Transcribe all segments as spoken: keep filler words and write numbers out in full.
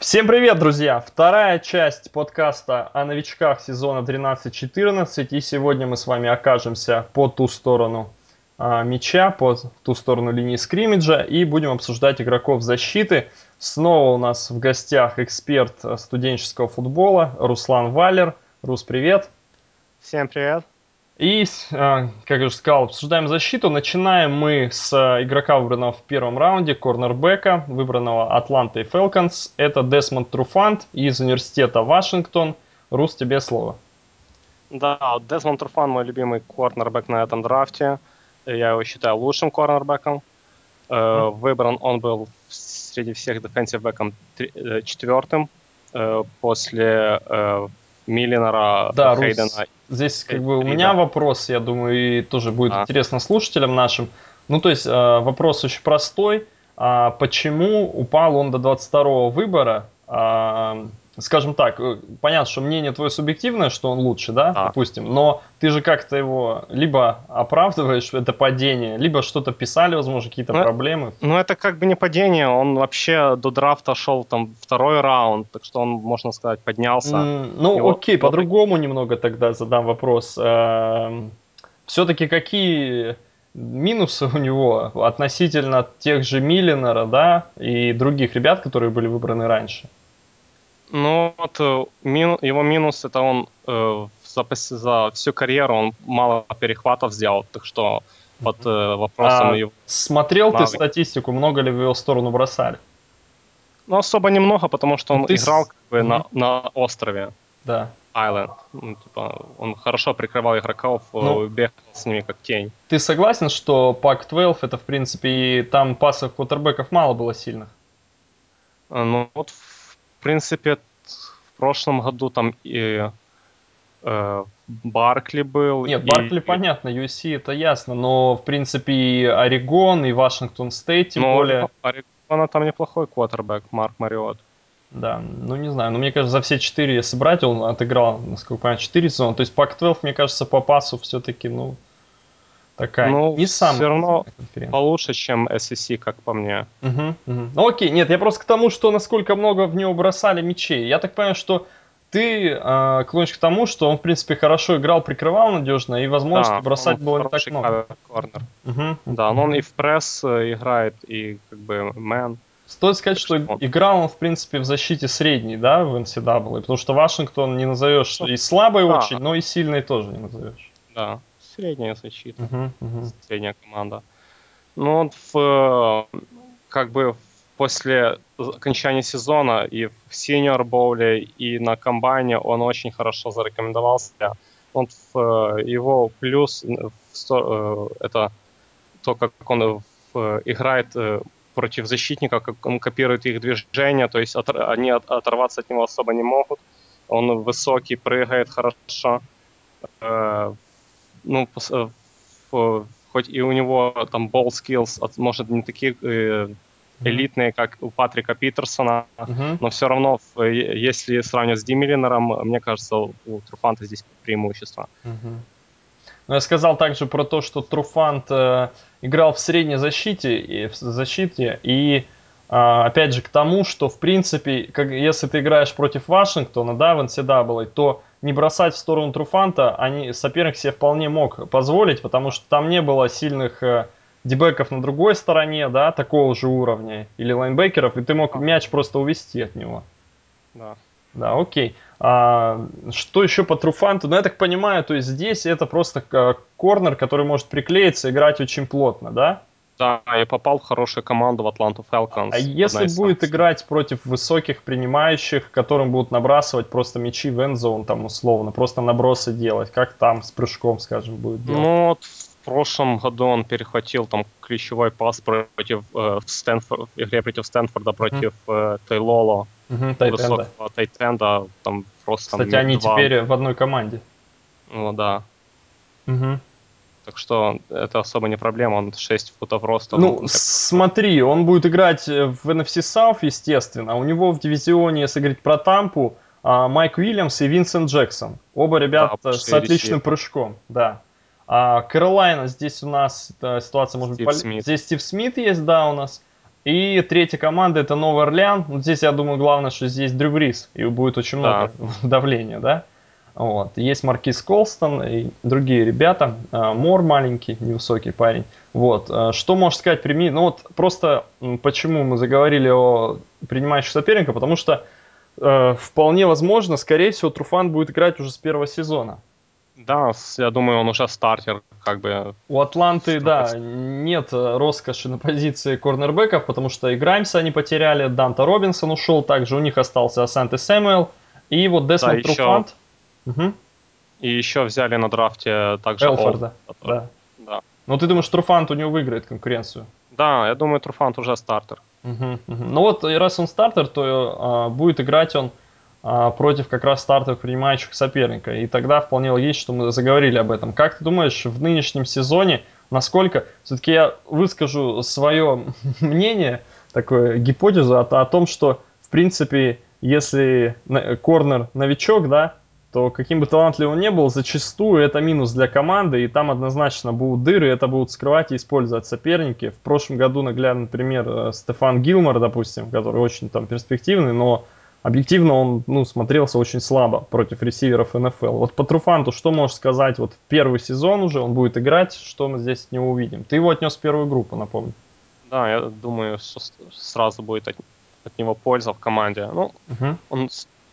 Всем привет, друзья! Вторая часть подкаста о новичках сезона тринадцать четырнадцать. И сегодня мы с вами окажемся по ту сторону э, мяча, по ту сторону линии скриммиджа. И будем обсуждать игроков защиты. Снова у нас в гостях эксперт студенческого футбола Руслан Валер. Рус, привет! Всем привет! И, э, как я уже сказал, обсуждаем защиту. Начинаем мы с игрока, выбранного в первом раунде, корнербэка, выбранного Атлантой Falcons. Это Десмонд Труфант из университета Вашингтон. Рус, тебе слово. Да, Десмонд Труфант мой любимый корнербэк на этом драфте. Я его считаю лучшим корнербэком. Mm-hmm. Выбран он был среди всех дефенсивбэком четвертым после Миллинера, да, Хейдена. Рус, здесь как бы у меня вопрос, я думаю, и тоже будет а. интересно слушателям нашим. Ну, то есть вопрос очень простой. Почему упал он до двадцать второго выбора? Скажем так, понятно, что мнение твое субъективное, что он лучше, да, а. допустим, но ты же как-то его либо оправдываешь, это падение, либо что-то писали, возможно, какие-то ну, проблемы. Ну, это как бы не падение, он вообще до драфта шел там второй раунд, так что он, можно сказать, поднялся. Mm, ну, его... окей, по-другому немного тогда задам вопрос. Все-таки какие минусы у него относительно тех же Миллинера, да, и других ребят, которые были выбраны раньше? Ну вот, его минус — это он э, за, за всю карьеру он мало перехватов сделал, так что вот э, вопросом а его... Смотрел мало. Ты статистику, много ли в его сторону бросали? Ну особо немного, потому что он ты играл с... как бы, mm-hmm. на, на острове, да. Айленд. Ну, типа, он хорошо прикрывал игроков, ну, бегал с ними как тень. Ты согласен, что Пак двенадцать это в принципе и там пасов квотербеков мало было сильных? Ну вот... В принципе, в прошлом году там и э, Баркли был. Нет, и... Баркли понятно, ю эс си это ясно, но в принципе и Орегон, и Вашингтон Стейт, тем но более. Орегона там неплохой квотербэк, Марк Мариот. Да, ну не знаю, но мне кажется, за все четыре, если брать, он отыграл, насколько понимаю, четыре сезона. То есть Пак двенадцать, мне кажется, по пасу все-таки, ну, такая. Ну, не самая все равно получше, чем эс и си, как по мне. Угу, угу. Окей, нет, я просто к тому, что насколько много в него бросали мячей. Я так понимаю, что ты э, клонишь к тому, что он, в принципе, хорошо играл, прикрывал надежно, и возможности да, бросать было не так много. Угу. Да, но он и в пресс играет, и как бы мэн. Стоит сказать, что играл он, в принципе, в защите средней, да, в эн си эй эй, потому что Вашингтон не назовешь и слабой да. очень, но и сильной тоже не назовешь. Да. Средняя защита, uh-huh, uh-huh. средняя команда. Ну, он в, как бы после окончания сезона и в Senior Bowl, и на комбайне он очень хорошо зарекомендовался. Он в, его плюс в, это то, как он в, играет против защитника, как он копирует их движения, то есть от, они от, оторваться от него особо не могут. Он высокий, прыгает хорошо. Ну, хоть и у него там ball skills, может, не такие элитные, как у Патрика Питерсона, uh-huh. но все равно, если сравнивать с Ди Миллинером, мне кажется, у Труфанта здесь преимущество. Uh-huh. Ну, я сказал также про то, что Труфант играл в средней защите, и, в защите, и опять же к тому, что, в принципе, как, если ты играешь против Вашингтона, да, в эн си эй эй, то не бросать в сторону Труфанта они, соперник себе вполне мог позволить, потому что там не было сильных э, дебэков на другой стороне, да, такого же уровня, или лайнбекеров, и ты мог мяч просто увести от него. Да. Да, окей. А, что еще по Труфанту? Ну, я так понимаю, то есть здесь это просто корнер, который может приклеиться, играть очень плотно, да? Да, я попал в хорошую команду в Atlanta Falcons. А если будет играть против высоких принимающих, которым будут набрасывать просто мячи в эндзоун, там условно, просто набросы делать, как там с прыжком, скажем, будет делать? Ну, вот в прошлом году он перехватил там ключевой пас против э, Стэнфорда, в игре против Стэнфорда, против э, Тейлоло, угу, высокого тайтенда, там просто... Кстати, там, они два... теперь в одной команде. Ну, да. Угу. Так что это особо не проблема, он шесть футов роста. Ну, он... смотри, он будет играть в эн эф си Саут, естественно. У него в дивизионе, если говорить про Тампу, Майк Уильямс и Винсент Джексон. Оба ребята да, с отличным прыжком. Да. А Каролайна, здесь у нас ситуация может быть... Стив Смит. Здесь Стив Смит есть, да, у нас. И третья команда — это Новый Орлеан. Вот здесь, я думаю, главное, что здесь Дрю Брис, и будет очень много да. давления, да? Вот. Есть Маркиз Колстон и другие ребята. Мор маленький, невысокий парень. Вот. Что можешь сказать, применить? Ну вот просто почему мы заговорили о принимающих соперника, потому что э, вполне возможно, скорее всего, Труфан будет играть уже с первого сезона. Да, я думаю, он уже стартер, как бы. У Атланты, да, нет роскоши на позиции корнербэков, потому что и Граймса они потеряли, Данта Робинсон ушел, также у них остался Асанте Сэмюэл, и вот Десмонд да, Труфант. Еще... Угу. И еще взяли на драфте также Элфорда. Да. Да. Но ты думаешь, Труфант у него выиграет конкуренцию? Да, я думаю, Труфант уже стартер. Угу, угу. Ну вот, и раз он стартер, то а, будет играть он против как раз стартов принимающих соперника. И тогда вполне логично, что мы заговорили об этом. Как ты думаешь, в нынешнем сезоне, насколько... Все-таки я выскажу свое мнение, такую гипотезу о, о том, что, в принципе, если корнер новичок, да, то каким бы талантливым он ни был, зачастую это минус для команды, и там однозначно будут дыры, это будут скрывать и использовать соперники. В прошлом году наглядный пример — Стефан Гилмор, допустим, который очень там перспективный, но объективно он, ну, смотрелся очень слабо против ресиверов эн эф эл. Вот по Труфанту что можешь сказать? Вот первый сезон уже он будет играть, что мы здесь от него увидим? Ты его отнес в первую группу, напомню. Да, я думаю, что сразу будет от, от него польза в команде. Ну, uh-huh. он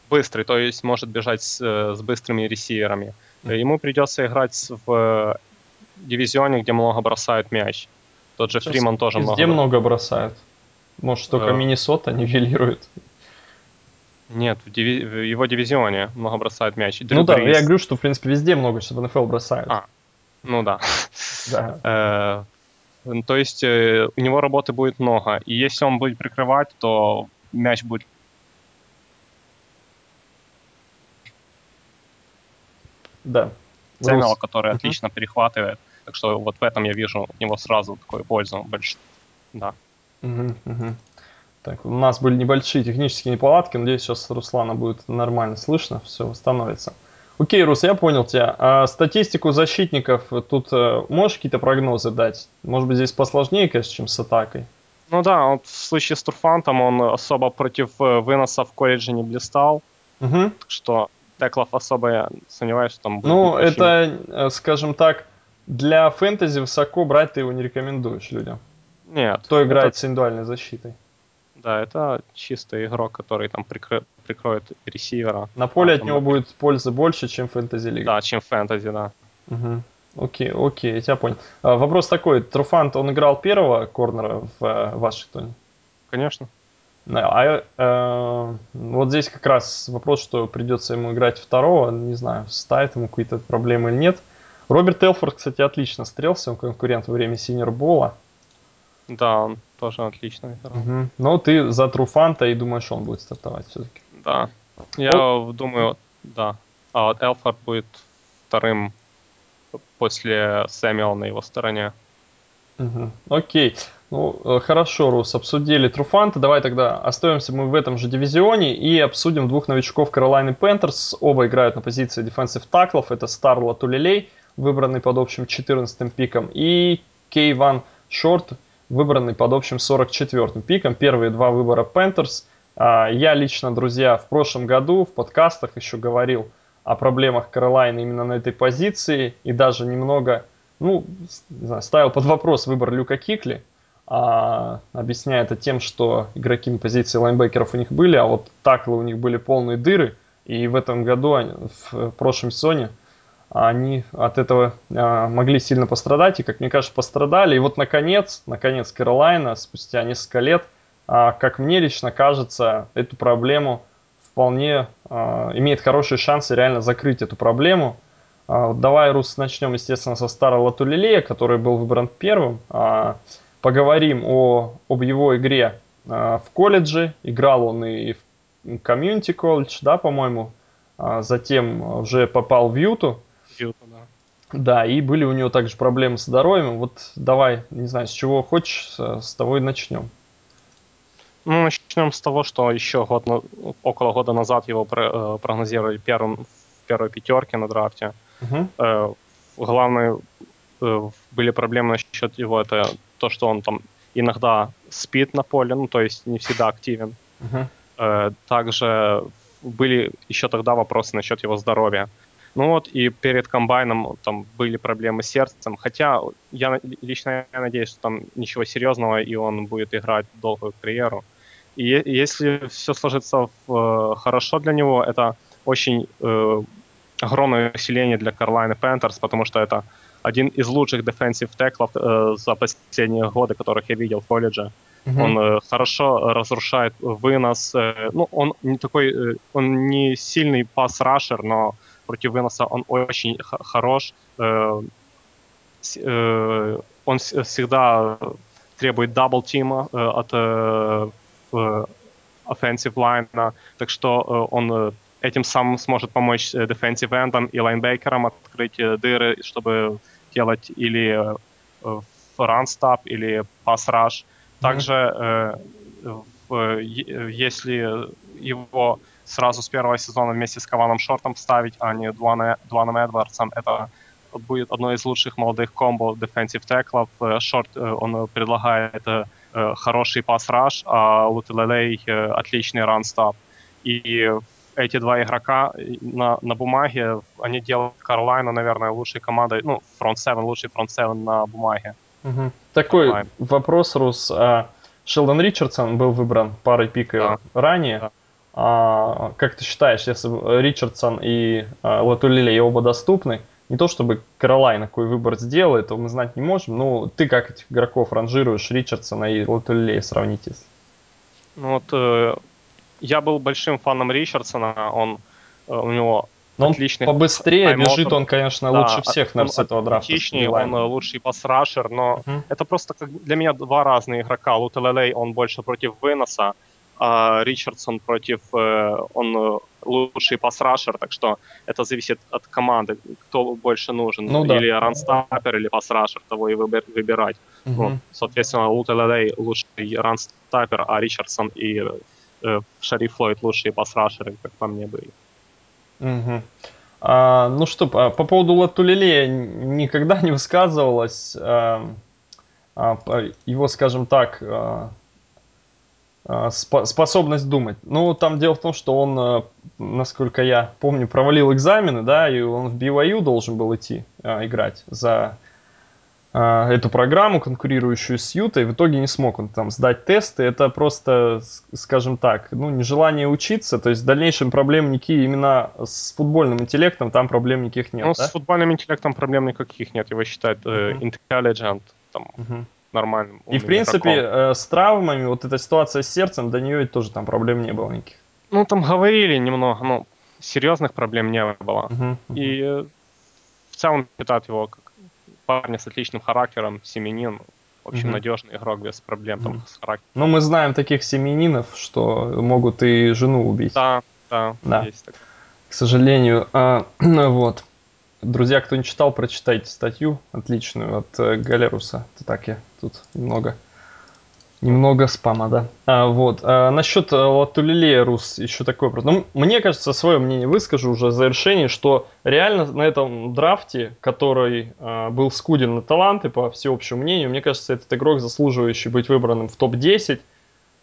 быстрый, то есть может бежать с, с быстрыми ресиверами. Uh-huh. Ему придется играть в дивизионе, где много бросают мяч. Тот же сейчас Фриман тоже много. Где много бросают? Может, только uh-huh. Миннесота нивелирует? Нет, в, диви... в его дивизионе много бросают мяч. Дрю ну Брис... да, я говорю, что в принципе везде много, что в эн эф эл бросают. А, ну да. да. Э-э- то есть э- у него работы будет много. И если он будет прикрывать, то мяч будет... Да. Сэмюэл, который uh-huh. отлично перехватывает. Так что вот в этом я вижу у него сразу такую пользу большую. Да. Uh-huh, uh-huh. Так, у нас были небольшие технические неполадки. Надеюсь, сейчас Руслана будет нормально слышно, все восстановится. Окей, Рус, я понял тебя. А статистику защитников тут можешь какие-то прогнозы дать? Может быть, здесь посложнее, конечно, чем с атакой? Ну да, вот в случае с Турфантом он особо против выноса в колледже не блистал. Угу. Что теклов особо, я сомневаюсь, что там будет. Ну, это, скажем так, для фэнтези высоко брать ты его не рекомендуешь людям. Нет. Кто играет это... с индивидуальной защитой. Да, это чистый игрок, который там прикро... прикроет ресивера. На поле а, от него там... будет пользы больше, чем фэнтези-лига. Да, чем фэнтези, да. Угу. Окей, окей, я тебя понял. А, вопрос такой, Труфант, он играл первого корнера в э, Вашингтоне? Конечно. А, э, вот здесь как раз вопрос, что придется ему играть второго, не знаю, ставит ему какие-то проблемы или нет. Роберт Элфорд, кстати, отлично стрелся, он конкурент во время синьорбола. Да, он тоже отлично играл. Угу. Но ты за Труфанта и думаешь, он будет стартовать все-таки? Да. Я О... думаю, да. А вот Элфорд будет вторым после Сэмюэла на его стороне. Угу. Окей. Ну, хорошо, Рус, обсудили Труфанта. Давай тогда остаемся мы в этом же дивизионе и обсудим двух новичков Carolina Panthers. Оба играют на позиции дефенсив таклов. Это Старла Тулелей, выбранный под общим четырнадцатым пиком, и Кейван Шорт, выбранный под общим сорок четвёртым пиком. Первые два выбора Panthers. Я лично, друзья, в прошлом году в подкастах еще говорил о проблемах Carolina именно на этой позиции. И даже немного, ну, не знаю, ставил под вопрос выбор Люка Кикли. А, объясняя это тем, что игроки на позиции лайнбекеров у них были, а вот таклы у них были полные дыры. И в этом году, они, в прошлом сезоне, они от этого э, могли сильно пострадать, и, как мне кажется, пострадали. И вот, наконец, наконец, Carolina, спустя несколько лет, э, как мне лично кажется, эту проблему вполне э, имеет хорошие шансы реально закрыть эту проблему. Э, давай, Рус, начнем, естественно, со Старла Тулелея, который был выбран первым. Э, поговорим о, об его игре э, в колледже. Играл он и в комьюнити колледж, да, по-моему. Э, затем уже попал в Юту. Да, и были у него также проблемы с здоровьем. Вот давай, не знаю, с чего хочешь, с того и начнем. Ну, начнем с того, что еще год, около года назад его прогнозировали первым, в первой пятерке на драфте. Uh-huh. Главное, были проблемы насчет его, это то, что он там иногда спит на поле, ну, то есть не всегда активен. Uh-huh. Также были еще тогда вопросы насчет его здоровья. Ну вот, и перед комбайном там были проблемы с сердцем, хотя я лично я надеюсь, что там ничего серьезного, и он будет играть долгую карьеру. И если все сложится в, хорошо для него, это очень э, огромное усиление для Carolina Panthers, потому что это один из лучших defensive теклов э, за последние годы, которых я видел в колледже. Mm-hmm. Он э, хорошо разрушает вынос. Э, ну, он не такой, э, он не сильный пас-рашер, но против выноса он очень х- хорош. Э, э, он с- всегда требует дабл-тима э, от э, offensive line, так что э, он этим самым сможет помочь defensive end и лайнбекерам открыть э, дыры, чтобы делать или э, run-stop, или pass-rush. Также, э, в, э, если его сразу с первого сезона вместе с Каваном Шортом ставить, а не Дуана, Дуаном Эдвардсом, это будет одно из лучших молодых комбо defensive теклов. Шорт, э, он предлагает э, хороший пас-раш, а Лутелелей э, отличный ран-стап. И эти два игрока на, на бумаге, они делают Carolina, наверное, лучшей командой, ну, фронт-севен, лучший фронт-севен на бумаге. Угу. Такой Carolina. Вопрос, Рус. Шелдон Ричардсон был выбран парой пиков да. ранее. Да. А, как ты считаешь, если Ричардсон и а, Лутелелей оба доступны, не то чтобы Carolina какой выбор сделает, то мы знать не можем. Ну, ты как этих игроков ранжируешь, Ричардсона и Лутелелей, сравните? Ну вот, э, я был большим фаном Ричардсона, он э, у него но отличный... Он побыстрее тайм-мотор. Бежит, он, конечно, да, лучше всех, наверное, с этого драфта. Отличный, он лучший пас-рашер, но uh-huh. это просто как для меня два разные игрока. Лутелелей, он больше против выноса, а Ричардсон против, он лучший пас-рашер, так что это зависит от команды, кто больше нужен, ну, да. или ранстапер, или пас-рашер, того и выбер, выбирать. Uh-huh. Ну, соответственно, Лутелелей лучший ранстапер, а Ричардсон и э, Шариф Флойд лучшие пас-рашеры, как по мне, были. Uh-huh. А, ну что, по поводу Лутелелея никогда не высказывалось, а, а, его, скажем так... способность думать. Ну, там дело в том, что он, насколько я помню, провалил экзамены, да, и он в би уай ю должен был идти а, играть за а, эту программу, конкурирующую с Ютой. В итоге не смог он там сдать тесты. Это просто, скажем так, ну, нежелание учиться. То есть в дальнейшем проблем никаких именно с футбольным интеллектом там проблем никаких нет. Ну, да? С футбольным интеллектом проблем никаких нет. Его считают э, intelligent, там... Uh-huh. нормальным. И, в принципе, э, с травмами, вот эта ситуация с сердцем, до нее тоже там проблем не было никаких. Ну, там говорили немного, но серьезных проблем не было. Uh-huh, uh-huh. И э, в целом питают его как парня с отличным характером, семенин. В общем, uh-huh. надежный игрок без проблем uh-huh. там, с характером. Но мы знаем таких семенинов, что могут и жену убить. Да, да, да. Есть так. К сожалению, а, вот. Друзья, кто не читал, прочитайте статью отличную от э, Галеруса. Это так я тут немного, немного спама, да. А, вот. А, насчет э, Лутелелея, Рус, еще такой вопрос. Ну, мне кажется, свое мнение выскажу уже в завершении, что реально на этом драфте, который э, был скуден на таланты, по всеобщему мнению, мне кажется, этот игрок, заслуживающий быть выбранным в топ десять,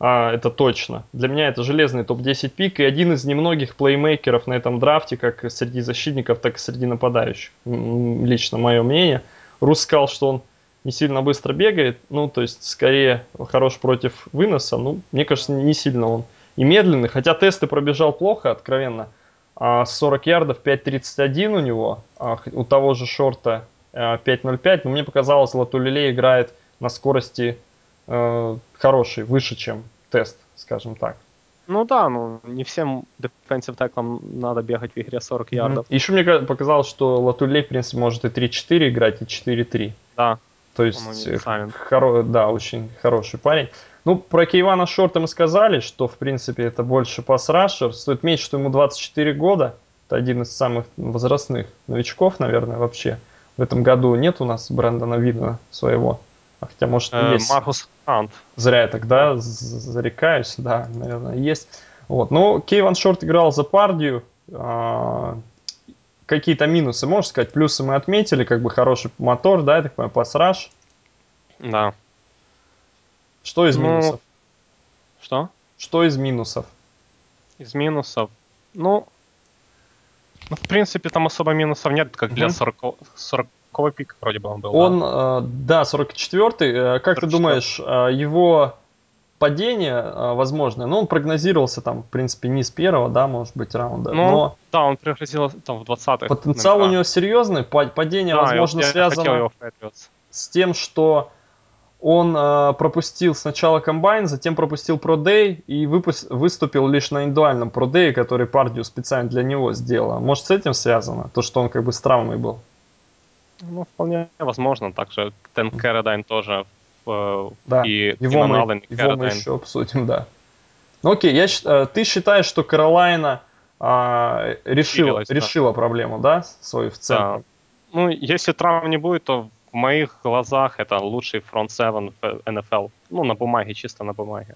э, это точно. Для меня это железный топ десять пик и один из немногих плеймейкеров на этом драфте, как среди защитников, так и среди нападающих. Лично мое мнение. Рус сказал, что он не сильно быстро бегает, ну, то есть, скорее, хорош против выноса. Ну, мне кажется, не сильно он и медленный, хотя тесты пробежал плохо, откровенно. сорок ярдов, пять тридцать один у него, у того же Шорта пять ноль пять, но мне показалось, Лутелелей играет на скорости хороший, выше, чем тест, скажем так. Ну да, ну не всем defensive tackle надо бегать в игре сорок ярдов. Mm-hmm. Еще мне показалось, что Лутелелей, в принципе, может и три четыре играть, и четыре три. Да. То есть, хоро... да, очень хороший парень. Ну, про Кейвана Шорта мы сказали, что, в принципе, это больше пас-рашер. Стоит меньше, что ему двадцать четыре года. Это один из самых возрастных новичков, наверное, вообще. В этом году нет у нас Брэндона Видна своего. Хотя, может, и есть. Маркус Хант. Зря я тогда зарекаюсь, да, наверное, есть. Вот. Но Кейван Шорт играл за Пардию. Какие-то минусы, можешь сказать? Плюсы мы отметили, как бы хороший мотор, да, я так понимаю, пас-раш. Да. Что из ну, минусов? Что? Что из минусов? Из минусов? Ну, ну в принципе, там особо минусов нет, как для сорокового пика вроде бы он был. Он, да, э, да сорок четвёртый. Как сорок четвёртый. Ты думаешь, его падение возможное? Ну, он прогнозировался там, в принципе, низ первого, да, может быть, раунда. Ну, но да, он превратился там в двадцатых. Потенциал номера у него серьезный. Падение, да, возможно, связано с тем, что он э, пропустил сначала комбайн, затем пропустил Pro-Day и выпу- выступил лишь на индивидуальном Pro-Day, который Пардью специально для него сделал. Может, с этим связано? То, что он как бы с травмой был? Ну, вполне возможно. Также Тен Кэродайн тоже. Э, да, и, его, и мы, Аллен, и его мы еще обсудим, да. Ну, окей, я, э, ты считаешь, что Каролайна э, решила, решила да. проблему, да, свою в целом? Да. Ну, если травм не будет, то в моих глазах это лучший фронт-севен в эн эф эл. Ну, на бумаге, чисто на бумаге.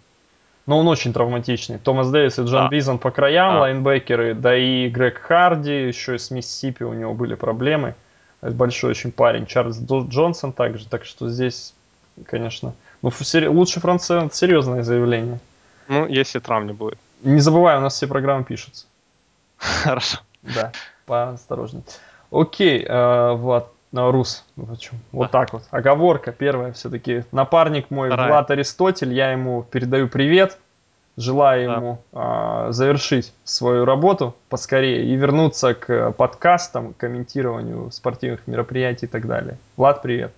Но он очень травматичный. Томас Дэвис и Джон да. Бизон по краям, да. лайнбекеры, да и Грег Харди, еще и с Миссипи у него были проблемы. Это большой очень парень. Чарльз Джонсон также. Так что здесь, конечно, ну, лучший фронт-севен — серьезное заявление. Ну, если травм не будет. Не забывай, у нас все программы пишутся. Хорошо. Да, поосторожнее. Окей, Влад. На Рус. Вот так вот. Оговорка первая все-таки. Напарник мой Вторая. Влад Аристотель. Я ему передаю привет. Желаю да. ему а, завершить свою работу поскорее и вернуться к подкастам, комментированию спортивных мероприятий и так далее. Влад, привет.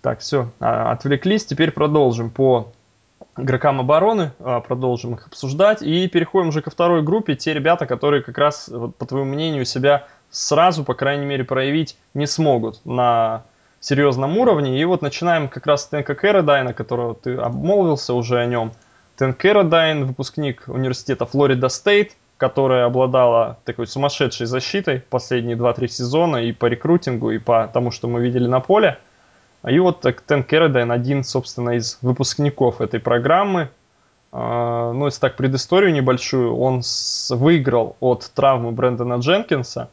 Так, все. Отвлеклись. Теперь продолжим по игрокам обороны. Продолжим их обсуждать. И переходим уже ко второй группе. Те ребята, которые как раз, по твоему мнению, себя сразу, по крайней мере, проявить не смогут на серьезном уровне. И вот начинаем как раз с Тенка Кэродайна, которого ты обмолвился уже о нем. Тен Кэродайн, выпускник университета Флорида Стейт, которая обладала такой сумасшедшей защитой последние два-три сезона и по рекрутингу, и по тому, что мы видели на поле. И вот Тен Кэродайн один, собственно, из выпускников этой программы. Ну, если так, предысторию небольшую, он выиграл от травмы Брэндона Дженкинса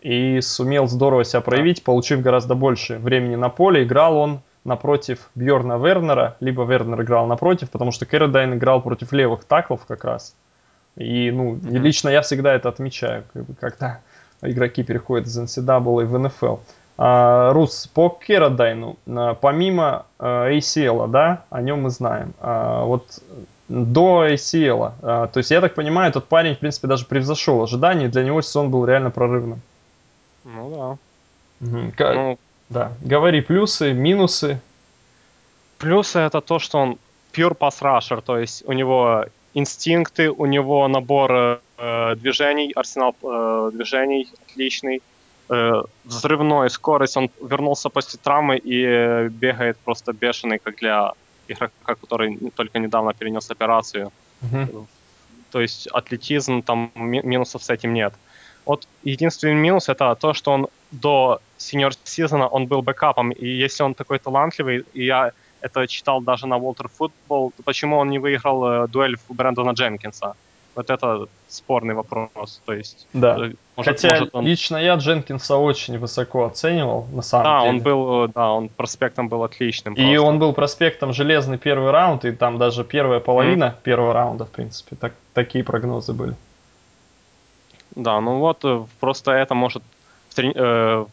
и сумел здорово себя проявить, получив гораздо больше времени на поле. Играл он напротив Бьорна Вернера, либо Вернер играл напротив, потому что Кэродайн играл против левых таклов как раз. И ну, mm-hmm. лично я всегда это отмечаю, когда игроки переходят из эн си эй эй в эн эф эл. А, Рус, по Кэродайну, помимо эй си эл, да, о нем мы знаем, а, вот до эй си эл, а, то есть я так понимаю, этот парень, в принципе, даже превзошел ожидания, для него сезон был реально прорывным. Ну да. Угу. Как... Ну, да. Говори плюсы, минусы. Плюсы — это то, что он pure pass rusher, то есть у него инстинкты, у него набор э, движений, арсенал э, движений отличный, э, взрывной, скорость. Он вернулся после травмы и бегает просто бешеный, как для игрока, который только недавно перенес операцию. Угу. То есть атлетизм, там минусов с этим нет. Вот единственный минус — это то, что он до senior season он был бэкапом, и если он такой талантливый, и я это читал даже на Walter Football, то почему он не выиграл э, дуэль у Брэндона Дженкинса? Вот это спорный вопрос. То есть, да. может, Хотя может он... лично я Дженкинса очень высоко оценивал, на самом да, деле. Он был, да, он проспектом был отличным. И просто. Он был проспектом железный первый раунд, и там даже первая половина mm. первого раунда, в принципе, так, такие прогнозы были. Да, ну вот просто это может э,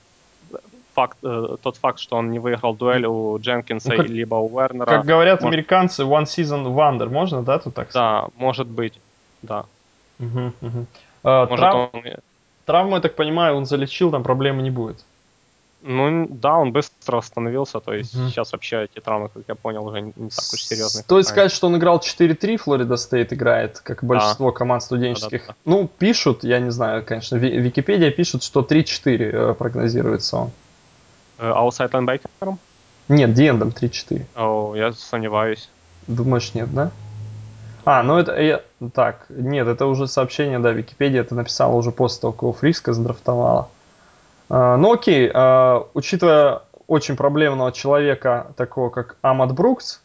факт, э, тот факт, что он не выиграл дуэль у Дженкинса, ну, как, либо у Вернера. Как говорят может... американцы, one season wonder, можно, да, тут так сказать? Да, может быть, да. Угу, угу. А, может, трав... он... Травму, я так понимаю, он залечил, там проблемы не будет. Ну да, он быстро восстановился, то есть mm-hmm. сейчас вообще эти травмы, как я понял, уже не, не так уж серьезные. Стоит сказать, что он играл четыре-три, Флорида Стейт играет, как большинство да. команд студенческих. Да, да, да. Ну, пишут, я не знаю, конечно, Википедия пишет, что три-четыре прогнозируется он. Аутсайд лайнбекером? Нет, диэндом три-четыре. О, я сомневаюсь. Думаешь, нет, да? А, ну это... Я, так, нет, это уже сообщение, да, Википедия это написала уже после того, кого Фриско задрафтовала. Ну окей, учитывая очень проблемного человека, такого как Амад Брукс,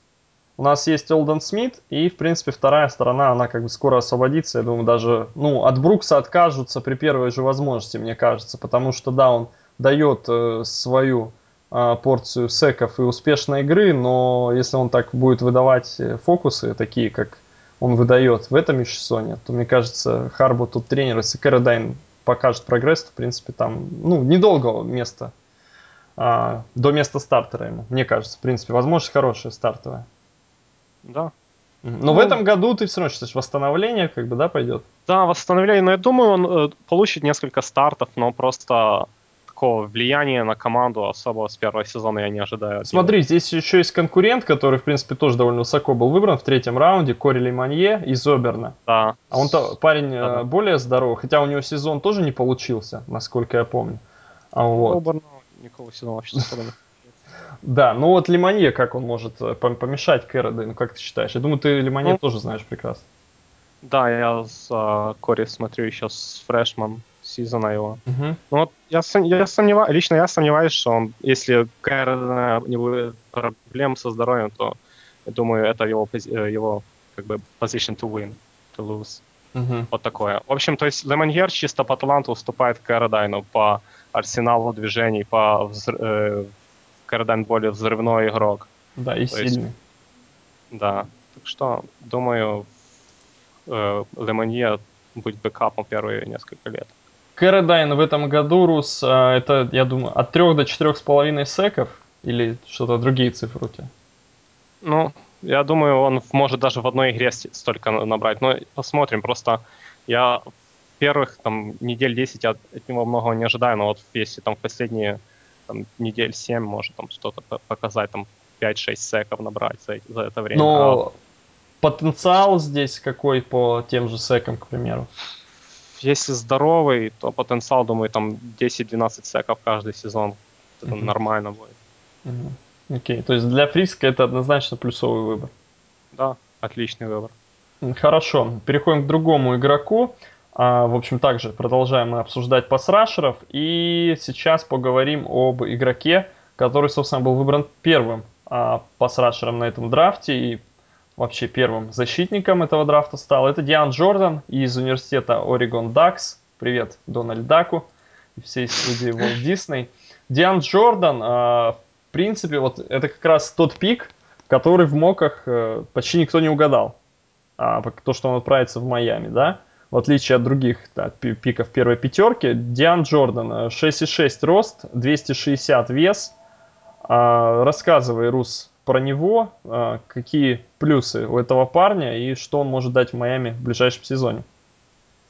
у нас есть Олден Смит, и в принципе вторая сторона, она как бы скоро освободится, я думаю, даже ну, от Брукса откажутся при первой же возможности, мне кажется, потому что да, он дает свою порцию секов и успешной игры, но если он так будет выдавать фокусы, такие как он выдает в этом межсезонье, то, мне кажется, Харбу тут тренер, если Карадайн покажет прогресс, то, в принципе, там, ну, недолго места, а, до места стартера ему, мне кажется, в принципе, возможность хорошая стартовая. Да. Но ну, в этом году ты все равно считаешь, восстановление как бы, да, пойдет? Да, восстановление, но я думаю, он э, получит несколько стартов, но просто такого влияния на команду особо с первого сезона я не ожидаю. Смотри, здесь еще есть конкурент, который, в принципе, тоже довольно высоко был выбран в третьем раунде, Кори Леманье из Оберна. Да. А он-то парень да, да. более здоровый, хотя у него сезон тоже не получился, насколько я помню. А вот. Оберна никакого сезона вообще не Да, ну вот Леманье, как он может помешать Кэрродейну, как ты считаешь? Я думаю, ты Леманье ну, тоже знаешь прекрасно. Да, я с uh, Кори смотрю еще с фрешман сезона его. Uh-huh. Ну вот я, я сомневаюсь, лично я сомневаюсь, что он, если Кэрродейн не будет проблем со здоровьем, то я думаю, это его, его как бы position to win, to lose. Uh-huh. Вот такое. В общем, то есть Леманье чисто по таланту уступает Кэрродейну по арсеналу движений, по взрыву. Кэрродейн более взрывной игрок. Да, и то сильный. Есть, да. Так что, думаю, э, Леманье будет бэкапом первые несколько лет. Кэрродейн в этом году, Рус, это, я думаю, от трех до четырех с половиной секов или что-то другие цифры у тебя? Ну, я думаю, он может даже в одной игре столько набрать. Но посмотрим, просто я первых там недель десять от, от него многого не ожидаю, но вот если там в последние там, недель семь может там что-то показать, там пять-шесть секов набрать за, за это время. Но а... потенциал здесь какой по тем же секам, к примеру? Если здоровый, то потенциал, думаю, там десять-двенадцать секов каждый сезон. Это uh-huh. нормально будет. Uh-huh. Окей, то есть для Фриска это однозначно плюсовый выбор. Да, отличный выбор. Хорошо, переходим к другому игроку. В общем, также продолжаем мы обсуждать пасрашеров. И сейчас поговорим об игроке, который, собственно, был выбран первым пасрашером на этом драфте. И вообще первым защитником этого драфта стал. Это Диан Джордан из университета Орегон Дакс. Привет Дональд Даку и всей студии Walt Disney. Диан Джордан, в принципе, вот это как раз тот пик, который в моках почти никто не угадал. То, что он отправится в Майами, да? В отличие от других да, пиков первой пятерки, Диан Джордан, шесть и шесть рост, двести шестьдесят вес. А, рассказывай, Рус, про него, а, какие плюсы у этого парня и что он может дать в Майами в ближайшем сезоне.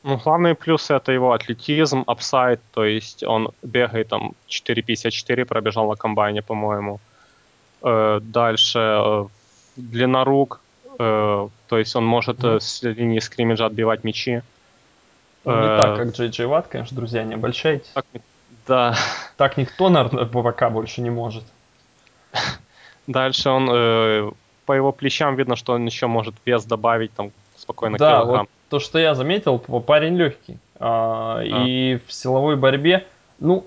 Ну, главные плюсы — это его атлетизм, апсайд, то есть он бегает там четыре пятьдесят четыре, пробежал на комбайне, по-моему. Э, дальше э, длина рук, э, то есть он может mm-hmm. с линии скриммиджа отбивать мячи. Не э- так, как Джей Джей Ватт, конечно, друзья, не обольщайтесь. Так, да. Так никто, наверное, пока больше не может. Дальше он, э, по его плечам видно, что он еще может вес добавить, там, спокойно да, килограмм. Да, вот то, что я заметил, парень легкий. А, а. И в силовой борьбе, ну,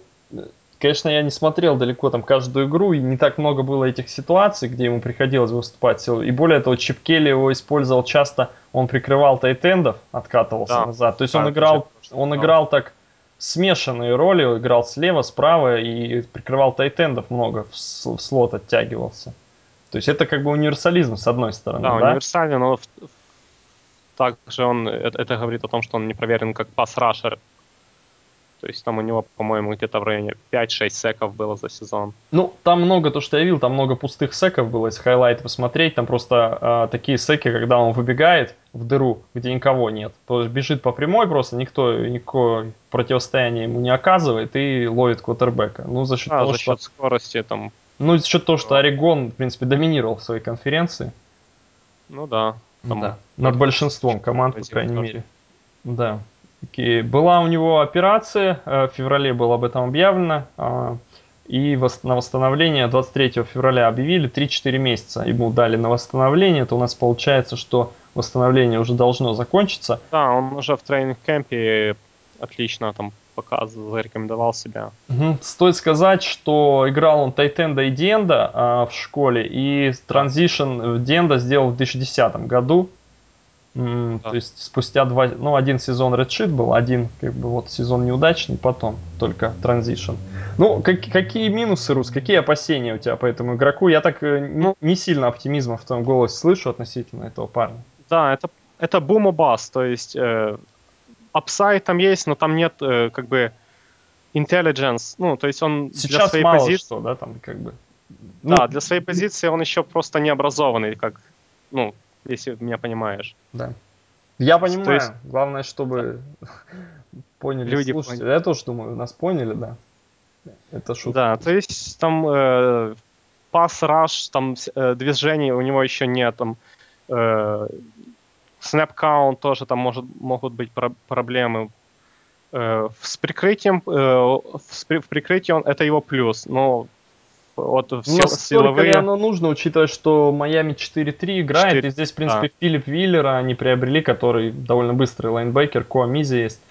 конечно, я не смотрел далеко там каждую игру, и не так много было этих ситуаций, где ему приходилось выступать в силу. И более того, Чип Келли его использовал часто, он прикрывал тайтендов, откатывался да. назад. То есть да, он, играл, он играл так смешанные роли, играл слева, справа и прикрывал тайтендов много, в слот оттягивался. То есть это как бы универсализм с одной стороны. Да, да? универсальный, но также он, это, это говорит о том, что он не проверен как пас-рашер. То есть там у него, по-моему, где-то в районе пять-шесть секов было за сезон. Ну, там много, то, что я видел, там много пустых секов было, если хайлайты посмотреть. Там просто э, такие секи, когда он выбегает в дыру, где никого нет. То есть бежит по прямой просто, никто никакое противостояние ему не оказывает и ловит квотербека. Ну, за счет а, того, за счет что... скорости там... Ну, за счет того, что Орегон, в принципе, доминировал в своей конференции. Ну да. Там... да. Над большинством команд, по крайней тоже. мере. Да. Okay. Была у него операция, в феврале было об этом объявлено, и на восстановление двадцать третьего февраля объявили три-четыре месяца. Ему дали на восстановление, то у нас получается, что восстановление уже должно закончиться. Да, он уже в тренинг-кэмпе отлично там показывал, зарекомендовал себя. Uh-huh. Стоит сказать, что играл он тайтенда и диэнда а, в школе, и транзишн в диэнда сделал в две тысячи десятом году. Mm, да. То есть спустя два, ну один сезон Redshift был, один как бы вот сезон неудачный, потом только Transition. Ну как, какие минусы, Рус, какие опасения у тебя по этому игроку? Я так ну, не сильно оптимизма в твоем голосе слышу относительно этого парня. Да, это это boom or bust, то есть апсайд э, там есть, но там нет э, как бы intelligence, ну то есть он сейчас для своей мало позиции, что, да, там как бы. Ну, да, для своей позиции он еще просто не образованный, как ну. Если меня понимаешь. Да. Я понимаю. То есть... Главное, чтобы да. поняли люди. Слушайте, поняли. Я тоже думаю, нас поняли, да. Это шутка. Да, то есть там э, пас, раш, там э, движений у него еще нет. Там э, snap count тоже там может, могут быть про- проблемы. Э, с прикрытием, э, в, при- в прикрытии он, это его плюс, но... Вот, все насколько силовые... ли оно нужно, учитывая, что Майами четыре три играет, четыре... и здесь, в принципе, да. Филип Виллера они приобрели, который довольно быстрый лайнбекер, Коамизи есть,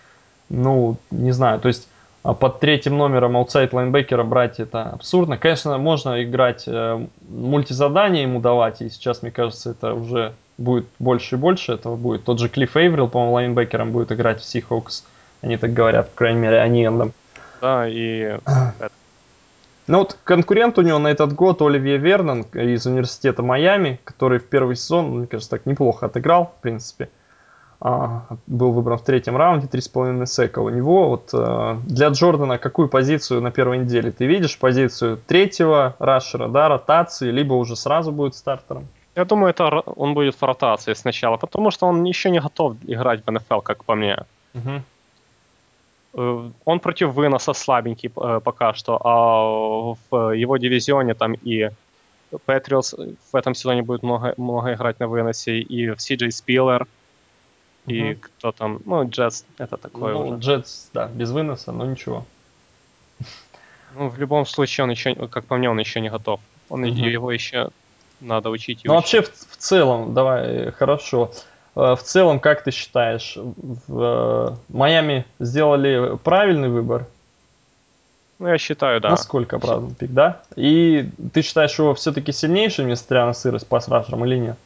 ну, не знаю, то есть под третьим номером аутсайд лайнбекера брать это абсурдно. Конечно, можно играть, э, мультизадание ему давать, и сейчас, мне кажется, это уже будет больше и больше этого будет. Тот же Клифф Эйврил, по-моему, лайнбекером будет играть в Seahawks, они так говорят, по крайней мере, они... Да, и... Ну вот конкурент у него на этот год Оливье Вернон из университета Майами, который в первый сезон, мне кажется, так неплохо отыграл, в принципе. А, был выбран в третьем раунде, три с половиной сека у него. Вот, а, для Джордана какую позицию на первой неделе? Ты видишь позицию третьего рашера, да, ротации, либо уже сразу будет стартером? Я думаю, это он будет в ротации сначала, потому что он еще не готов играть в эн эф эл, как по мне. Угу. Он против выноса слабенький пока что, а в его дивизионе там и Патриотс в этом сезоне будет много, много играть на выносе, и в си джей Spiller, угу. и кто там, ну, Джетс, это такое ну, уже. Джетс, да, без выноса, но ничего. Ну, в любом случае, он еще, как по мне, он еще не готов. Он, угу. Его еще надо учить. Ну, вообще, в, в целом, давай, хорошо. В целом, как ты считаешь, в Майами сделали правильный выбор? Ну, я считаю, да. Насколько правильный пик, да? И ты считаешь его все-таки сильнейшим, несмотря на сырость, пас-рашером или нет?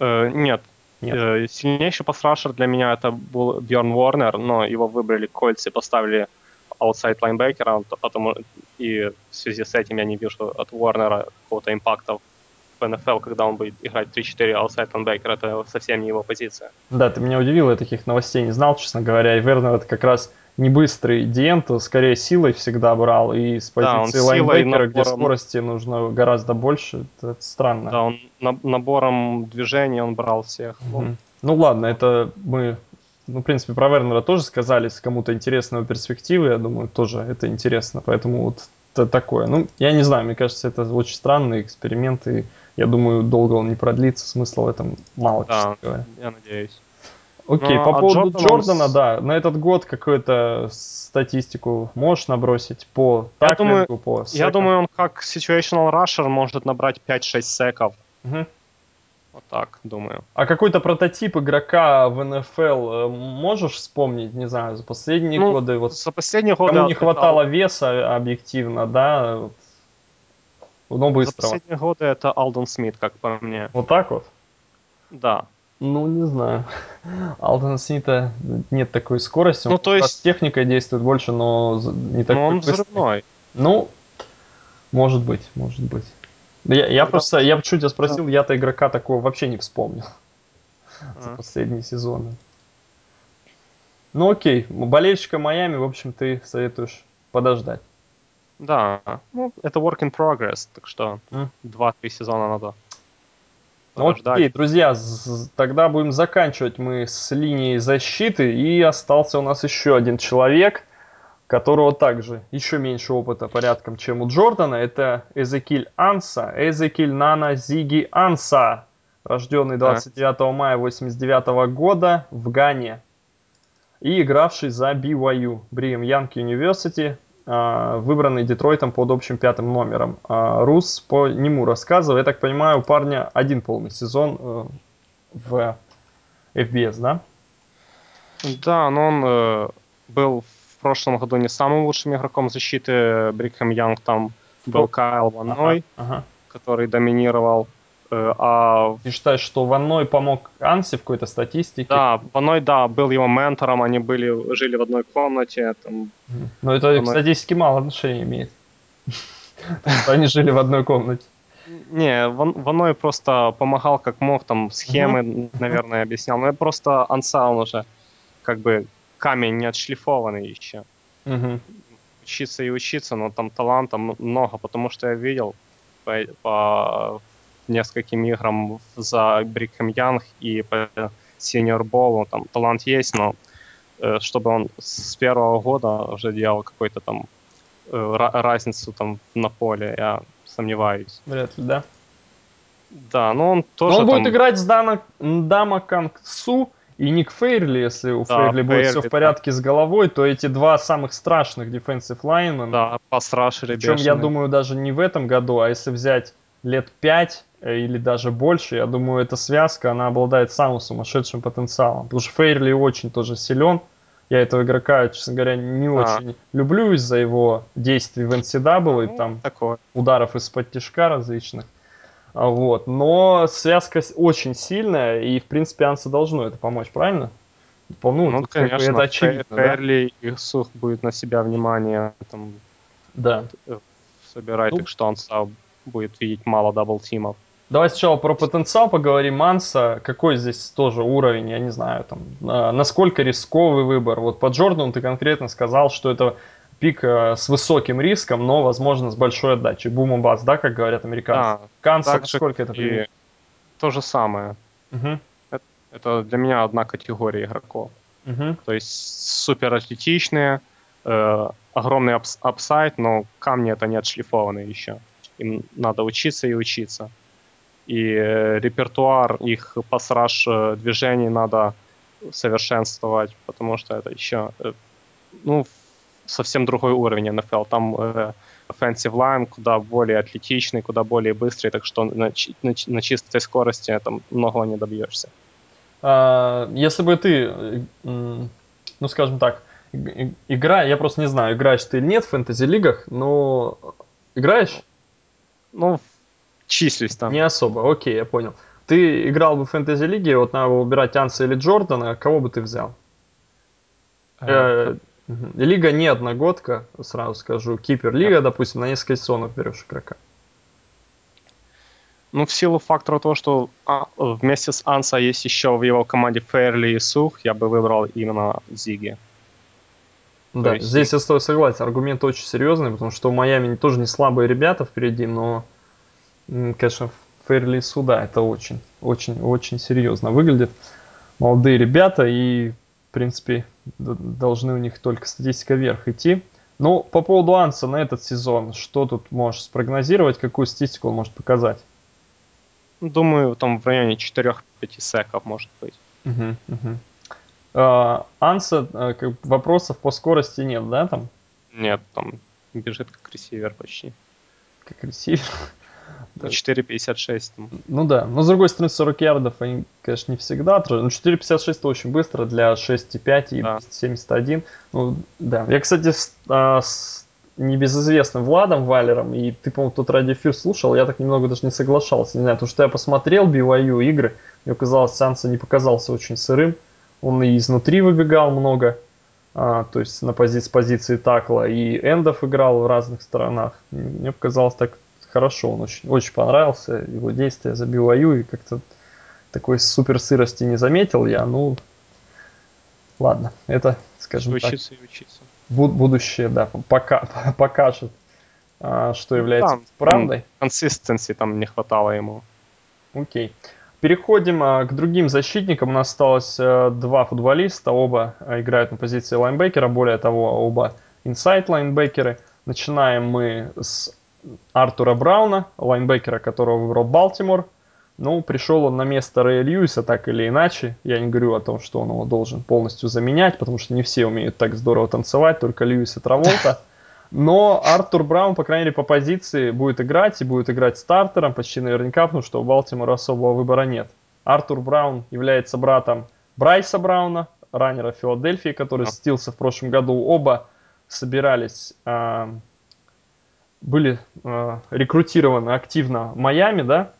Э, нет. нет. Э, сильнейший пас-рашер для меня это был Бьерн Уорнер, но его выбрали Кольц и поставили аутсайд лайнбекера, потому и в связи с этим я не вижу от Уорнера какого-то импакта. эн эф эл, когда он будет играть три-четыре аутсайд лайнбекера, это совсем не его позиция. Да, ты меня удивил, я таких новостей не знал, честно говоря. И Вернер это как раз не быстрый диент, скорее силой всегда брал. И с позиции да, лайнбекера, набором... где скорости нужно гораздо больше, это странно. Да, он набором движений он брал всех. Угу. Он... Ну ладно, это мы, ну в принципе, про Вернера тоже сказали, с кому-то интересной перспективы, я думаю, тоже это интересно, поэтому вот такое. Ну, я не знаю, мне кажется, это очень странный эксперимент, и я думаю, долго он не продлится, смысла в этом мало, да, честно говоря. Я надеюсь. Окей, но по а поводу Джордана, Джордана с... да, на этот год какую-то статистику можешь набросить по таклингу, по секам? Я думаю, он как situational rusher может набрать пять-шесть секов. Угу. Вот так, думаю. А какой-то прототип игрока в эн эф эл можешь вспомнить, не знаю, за последние ну, годы? Вот за последние годы кому не хватало веса объективно, да? Вот. Но быстро. За последние годы это Алдон Смит, как по мне. Вот так вот? Да. Ну, не знаю. Алдона Смита нет такой скорости. Ну, он то есть... техника действует больше, но не такой. Но он быстрый. Взрывной. Ну, может быть, может быть. Я, я просто, я бы чуть спросил, я-то игрока такого вообще не вспомнил а. за последние сезоны. Ну окей, болельщика Майами, в общем, ты советуешь подождать. Да, ну это work in progress, так что mm. два-три сезона надо подождать. Окей, друзья, тогда будем заканчивать мы с линией защиты, и остался у нас еще один человек, которого также еще меньше опыта порядком, чем у Джордана, это Эзекиль Анса, Эзекиль Нана Зиги Анса, рожденный двадцать девятого мая восемьдесят девятого года в Гане и игравший за би уай ю, Brigham Young University, выбранный Детройтом под общим пятым номером. Рус по нему рассказывал, я так понимаю, у парня один полный сезон в эф би эс, да? Да, но он был в В прошлом году не самым лучшим игроком защиты Brigham Young, там был Кайл Ван Ной, который доминировал. А ты считаешь, что Ван Ной помог Анси в какой-то статистике? Да, Ван Ной, да, был его ментором, они были, жили в одной комнате. Там... Но это Ван Ной... к статистике мало отношения имеет. Они жили в одной комнате. Не, Ван Ной просто помогал как мог, там схемы, наверное, объяснял. Но просто Анса, он уже как бы камень не отшлифованный еще. Учиться и учиться, но там таланта много, потому что я видел по... нескольким играм за Брикхэм Янг и по Синьор Болу. Там талант есть, но э, чтобы он с первого года уже делал какую-то там э, разницу там на поле, я сомневаюсь. Вряд ли, да? Да, но он тоже но он там... будет играть с Дана... Дама Кангсу и Ник Фейрли, если у да, Фейрли будет Фейрли, все в порядке да. с головой, то эти два самых страшных defensive linemen. Да, пострашили бешеные. Причем, я думаю, даже не в этом году, а если взять лет пять или даже больше, я думаю, эта связка, она обладает самым сумасшедшим потенциалом. Потому что Фейрли очень тоже силен. Я этого игрока, честно говоря, не а. очень люблю из-за его действий в эн си эй и ну, там такое. Ударов из-под тишка различных. Вот. Но связка очень сильная, и, в принципе, Анса должно это помочь, правильно? Ну, ну конечно, это очевидно, Фейрли да? и Сух будет на себя внимание там, да. собирать, ну, так что Анса будет видеть мало дабл-тимов. Давай сначала про потенциал поговорим. Анса, какой здесь тоже уровень, я не знаю, там, насколько рисковый выбор. Вот по Джордану ты конкретно сказал, что это пик с высоким риском, но, возможно, с большой отдачей. Бум и бас, да, как говорят американцы? Да, Анса, насколько это примерно? То же самое. Угу. Это, это для меня одна категория игроков. Угу. То есть суператлетичные, э, огромный апс- апсайд, но камни это не отшлифованные еще. Им надо учиться и учиться. И репертуар их пасраж движений надо совершенствовать, потому что это еще ну, совсем другой уровень эн эф эл. Там э, offensive line куда более атлетичный, куда более быстрый, так что на, на, на чистой скорости там многого не добьешься. Если бы ты, ну скажем так, игра, я просто не знаю, играешь ты или нет в фэнтези-лигах, но играешь? Ну, числись там. Не особо, окей, я понял. Ты играл бы в фэнтези-лиге, вот надо было выбирать Анса или Джордана, кого бы ты взял? Э, лига не одногодка, сразу скажу. Кипер-лига, допустим, на несколько сезонов берешь игрока. Ну, в силу фактора того, что а, вместе с Анса есть еще в его команде Фейрли и Сух, я бы выбрал именно Зиги. Да, есть... здесь я с тобой согласен, аргумент очень серьезный, потому что у Майами тоже не слабые ребята впереди, но... Конечно, Фейрли и Суда это очень, очень, очень серьезно выглядит. Молодые ребята и, в принципе, должны у них только статистика вверх идти. Ну, по поводу Анса на этот сезон, что тут можешь спрогнозировать, какую статистику он может показать? Думаю, там в районе четыре-пять секов может быть. Угу, угу. А, Анса, вопросов по скорости нет, да? Там? Нет, там бежит как ресивер почти. Как ресивер? четыре пятьдесят шесть. Ну да, но с другой стороны сорок ярдов они, конечно, не всегда отражают. Ну четыре пятьдесят шесть это очень быстро для шесть пять и да. семьдесят один. Ну да, я, кстати, с, а, с небезызвестным Владом Валером, и ты, по-моему, тот радиофир слушал, я так немного даже не соглашался, не знаю, потому что я посмотрел би уай ю игры, мне казалось, Анса не показался очень сырым, он и изнутри выбегал много, а, то есть на пози- с позиции такла, и эндов играл в разных сторонах, мне показалось так. Хорошо, он очень, очень понравился, его действия за би уай ю, и как-то такой супер сырости не заметил я, ну, ладно, это, скажем так, учиться и учиться. Будущее, да, пока, покажет, что является там, правдой. Консистенции там не хватало ему. Окей. Переходим к другим защитникам, у нас осталось два футболиста, оба играют на позиции лайнбекера, более того, оба инсайд-лайнбекеры. Начинаем мы с Артура Брауна, лайнбекера, которого выбрал Балтимор. Ну, пришел он на место Рэя Льюиса, так или иначе. Я не говорю о том, что он его должен полностью заменять, потому что не все умеют так здорово танцевать, только Льюис и Траволта. Но Артур Браун, по крайней мере, по позиции будет играть, и будет играть стартером почти наверняка, потому что у Балтимора особого выбора нет. Артур Браун является братом Брайса Брауна, раннера Филадельфии, который стился в прошлом году. Оба собирались... были э, рекрутированы активно Майами, да,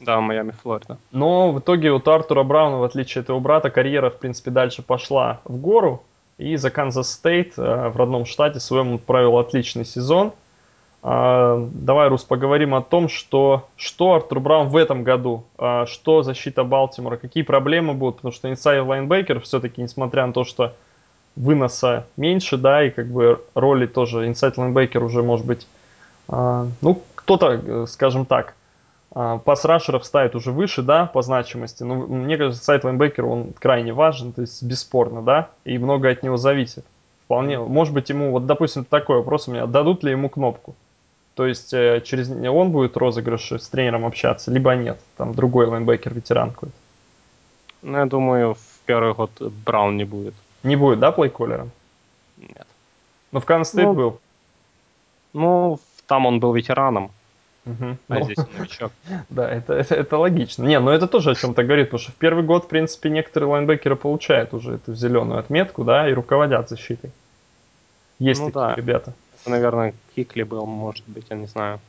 Да, Майами, Флорида. Но в итоге вот у Артура Брауна, в отличие от его брата, карьера, в принципе, дальше пошла в гору. И за Канзас Стейт в родном штате своем он провел отличный сезон. Давай, Рус, поговорим о том, что, что Артур Браун в этом году, что защита Балтимора, какие проблемы будут, потому что инсайд лайнбекер все-таки, несмотря на то, что выноса меньше, да, и как бы роли тоже инсайд лайнбекер уже может быть, ну, кто-то, скажем так, пас-рашеров ставит уже выше, да, по значимости, но мне кажется, инсайд лайнбекер, он крайне важен, то есть бесспорно, да, и многое от него зависит. Вполне, может быть, ему, вот, допустим, такой вопрос у меня, дадут ли ему кнопку? То есть через него он будет розыгрыши с тренером общаться, либо нет, там другой лайнбекер, ветеран какой-то. Ну, я думаю, в первый год Браун не будет. Не будет, да, плейколлером? Нет. Но в Канзас Стейт ну, был? Ну, там он был ветераном, угу. а ну, здесь новичок. Да, это, это, это логично. Не, но это тоже о чем-то говорит, потому что в первый год, в принципе, некоторые лайнбекеры получают уже эту зеленую отметку, да, и руководят защитой. Есть ну, такие да. ребята. Наверное, Кикли был, может быть, я не знаю.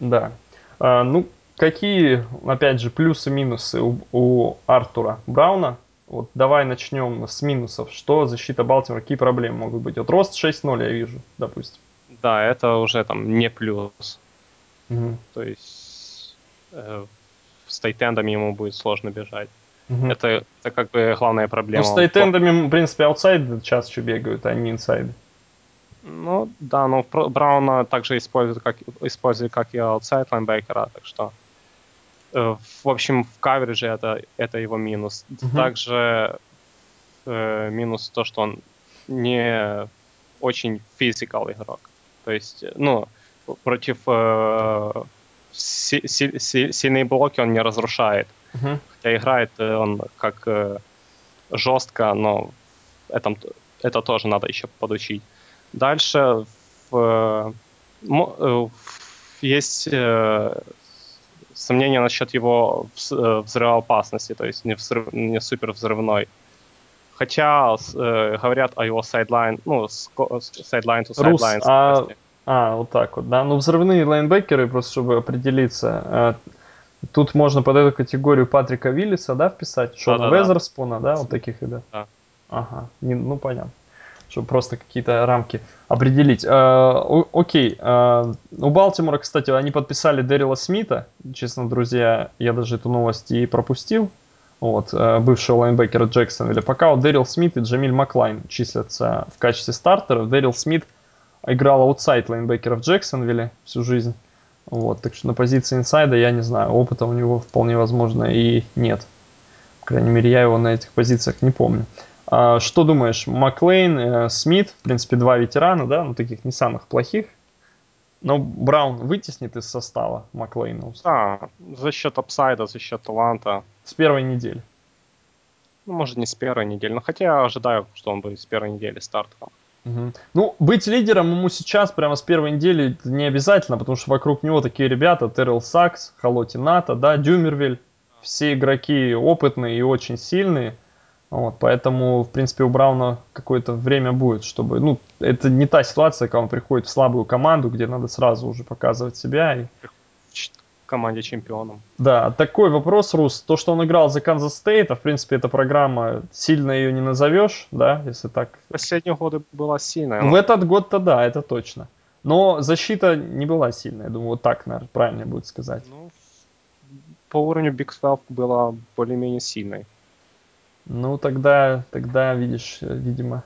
Да. А, ну, какие, опять же, плюсы-минусы у, у Артура Брауна? Вот давай начнем с минусов. Что защита Балтимора, какие проблемы могут быть? Вот рост шесть ноль я вижу, допустим. Да, это уже там не плюс. Угу. То есть э, с тайтендами ему будет сложно бежать. Угу. Это, это как бы главная проблема. Ну, с тайтендами, в принципе, аутсайды чаще бегают, а не инсайды. Ну да, но Брауна также используют как, используют, как и аутсайд лайнбекера, так что э, в общем в каверидже это, это его минус. Uh-huh. Также э, минус то, что он не очень физикал игрок. То есть, ну, против э, си, си, си, сильные блоки он не разрушает. Uh-huh. Хотя играет он как э, жестко, но это, это тоже надо еще подучить. Дальше в, в, есть э, сомнения насчет его взрывоопасности, то есть не, взрыв, не супервзрывной. Хотя э, говорят о его сайдлайн, ну, сайдлайн to сайдлайн. А, а, вот так вот, да. Ну, взрывные лайнбекеры, просто чтобы определиться, э, тут можно под эту категорию Патрика Виллиса, да, вписать? Шона Везерспуна, да, вот таких ребят? Да. Ага, не, ну, понятно. Чтобы просто какие-то рамки определить. А, о, окей. А, у Балтимора, кстати, они подписали Дэрила Смита. Честно, друзья, я даже эту новость и пропустил. Вот, бывшего лайнбекера Джексонвилля. Пока вот Дэрил Смит и Джамиль Маклайн числятся в качестве стартеров. Дэрил Смит играл аутсайд лайнбекера в Джексонвилле всю жизнь. Вот, так что на позиции инсайда, я не знаю, опыта у него вполне возможно и нет. По крайней мере, я его на этих позициях не помню. Что думаешь, Маклейн, Смит, в принципе, два ветерана, да, ну таких не самых плохих, но Браун вытеснит из состава Маклейна? Да, за счет апсайда, за счет таланта. С первой недели? Ну, может, не с первой недели, но хотя я ожидаю, что он будет с первой недели стартовал. Угу. Ну, быть лидером ему сейчас, прямо с первой недели, не обязательно, потому что вокруг него такие ребята, Террел Сакс, Халоти Ната, да, Дюмервиль, все игроки опытные и очень сильные. Вот, поэтому, в принципе, у Брауна какое-то время будет, чтобы... Ну, это не та ситуация, когда он приходит в слабую команду, где надо сразу уже показывать себя. И... команде чемпионом. Да, такой вопрос, Рус. То, что он играл за Канзас Стейт, а, в принципе, эта программа, сильно ее не назовешь, да, если так... Последние годы была сильная. Но... В этот год-то да, это точно. Но защита не была сильная, я думаю, вот так, наверное, правильно будет сказать. Ну, по уровню Big двенадцать была более-менее сильной. Ну, тогда, тогда, видишь, видимо,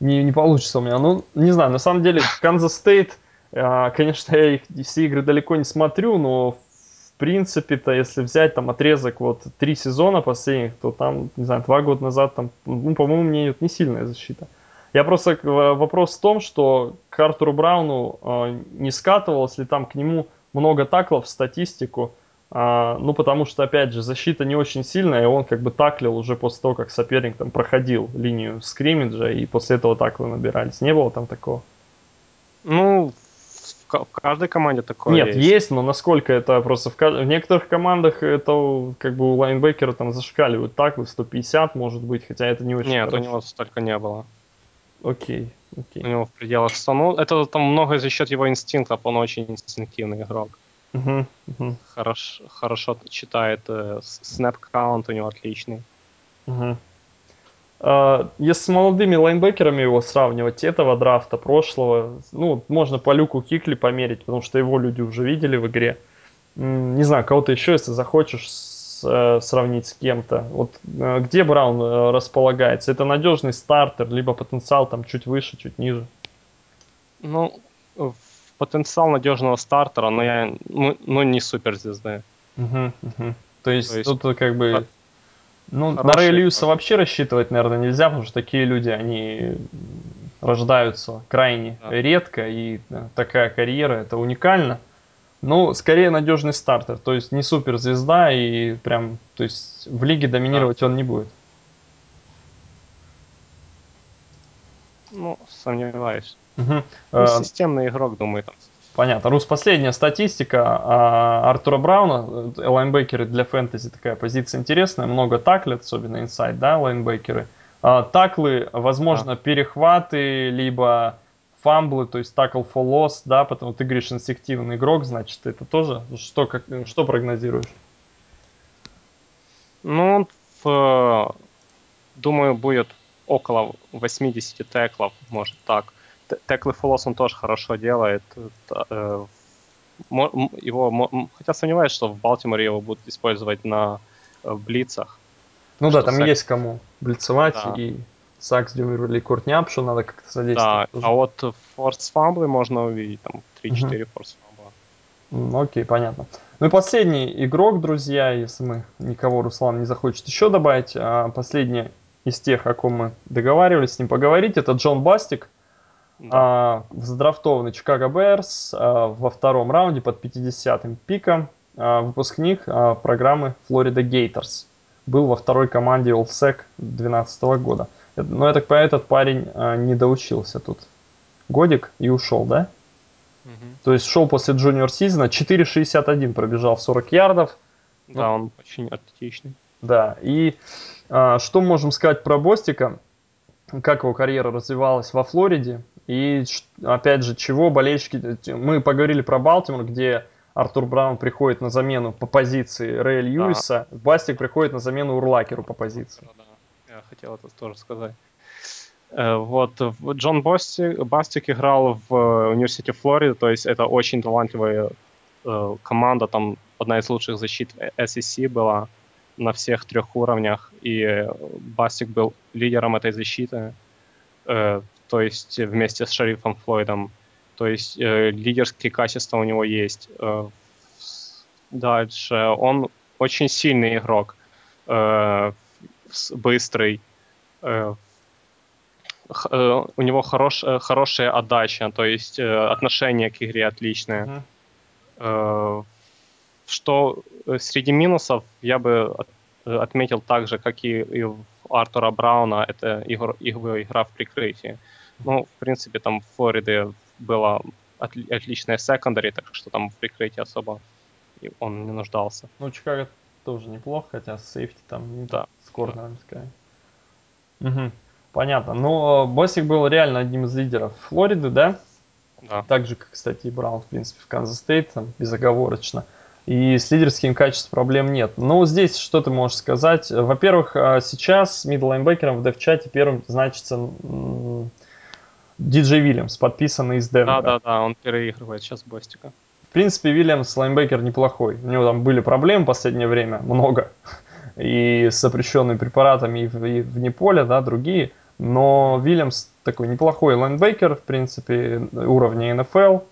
не, не получится у меня. Ну, не знаю, на самом деле, Канзас Стейт, конечно, я их все игры далеко не смотрю, но, в принципе-то, если взять там отрезок вот три сезона последних, то там, не знаю, два года назад, там, ну, по-моему, мне идет не сильная защита. Я просто, вопрос в том, что к Артуру Брауну не скатывалось ли там к нему много таклов в статистику. А, ну, потому что, опять же, защита не очень сильная, и он как бы таклил уже после того, как соперник там проходил линию скриммиджа, и после этого таклы набирались. Не было там такого? Ну, в, в каждой команде такое Нет, есть. Нет, есть, но насколько это просто... В, в некоторых командах это как бы у лайнбекера там зашкаливают таклы сто пятьдесят, может быть, хотя это не очень Нет, хорошо. У него столько не было. Окей, окей. У него в пределах сто. Ну, это там много за счет его инстинктов, он очень инстинктивный игрок. Угу, угу. Хорош, хорошо читает, снэп-каунт у него отличный. Угу. Если с молодыми лайнбекерами его сравнивать, этого драфта, прошлого, ну, можно по Люку Кикли померить, потому что его люди уже видели в игре. Не знаю, кого-то еще, если захочешь сравнить с кем-то. Вот где Браун располагается? Это надежный стартер, либо потенциал там чуть выше, чуть ниже? Ну, потенциал надежного стартера, но я, ну, ну не суперзвезды. Угу, угу. То есть, То есть тут как бы... Ну, на Рэй Льюиса вообще рассчитывать, наверное, нельзя, потому что такие люди, они рождаются крайне да. редко, и такая карьера, это уникально. Ну, скорее надежный стартер, то есть не суперзвезда, и прям, то есть в лиге доминировать да. он не будет. Ну, сомневаюсь. Угу. Ну, системный игрок, думаю, там. Понятно. Рус, последняя статистика а, Артура Брауна. Лайнбекеры для фэнтези такая позиция интересная. Много таклят, особенно инсайд, да, лайнбекеры. А, таклы, возможно, да. перехваты, либо фамблы, то есть такл for loss, да, потому что ты говоришь инстинктивный игрок, значит, это тоже. Что, как, что прогнозируешь? Ну, в, думаю, будет около восьмидесяти теклов, может так. Теклы фолос он тоже хорошо делает. Его, хотя сомневаюсь, что в Балтиморе его будут использовать на блицах. Ну да, там сак... есть кому блицевать. Да. И Сакс, Дюмерли, Курт Няпшу надо как-то содействовать. Да, а вот форс фамблы можно увидеть. Там три-четыре угу. форс фамбла. Окей, понятно. Ну и последний игрок, друзья, если мы никого, Руслан, не захочет еще добавить. Последний из тех, о ком мы договаривались с ним поговорить, это Джон Бастик. Да. Задрафтованный Чикаго Берс во втором раунде под пятидесятым пиком, выпускник программы Florida Gators. Был во второй команде All-Sec две тысячи двенадцатого года. Но я так понимаю, этот парень не доучился тут годик и ушел, да? Угу. То есть шел после джуниор сезона, четыре шестьдесят один пробежал в сорок ярдов. Да, он очень атлетичный. Да, и что можем сказать про Бостика? Как его карьера развивалась во Флориде, и, опять же, чего болельщики... Мы поговорили про Балтимор, где Артур Браун приходит на замену по позиции Рэя Льюиса, да. Бастик приходит на замену Урлакеру по позиции. Да, я хотел это тоже сказать. Вот, Джон Бастик, Бастик играл в университете Флориды, то есть это очень талантливая команда, там одна из лучших защит эс и си была. На всех трех уровнях, и Бастик был лидером этой защиты, э, то есть вместе с Шерифом Флойдом, то есть э, лидерские качества у него есть. Э, дальше, он очень сильный игрок, э, быстрый, э, х, э, у него хорош, э, хорошая отдача, то есть э, отношение к игре отличное. Mm-hmm. Э, что среди минусов я бы отметил так же, как и, и у Артура Брауна, это игр, его игра в прикрытии. Ну, в принципе, там в Флориде было отли, отличное секондари, так что там в прикрытии особо он не нуждался. Ну, Чикаго тоже неплохо, хотя сейфти там не да. с корнером, скажем. Угу. Понятно. Ну, Босик был реально одним из лидеров Флориды, да? Да. Так же, как, кстати, и Браун, в принципе, в Канзас-Стейт, там, безоговорочно. И с лидерским качеством проблем нет. Ну, здесь что ты можешь сказать? Во-первых, сейчас мид-лайнбекером в дев-чате первым значится Ди Джей Вильямс, подписанный из Денвера. Да-да-да, он переигрывает сейчас Бостика. В принципе, Вильямс лайнбекер неплохой. У него там были проблемы в последнее время, много. И с запрещенными препаратами, и вне поля, да, другие. Но Вильямс такой неплохой лайнбекер, в принципе, уровня эн эф эл.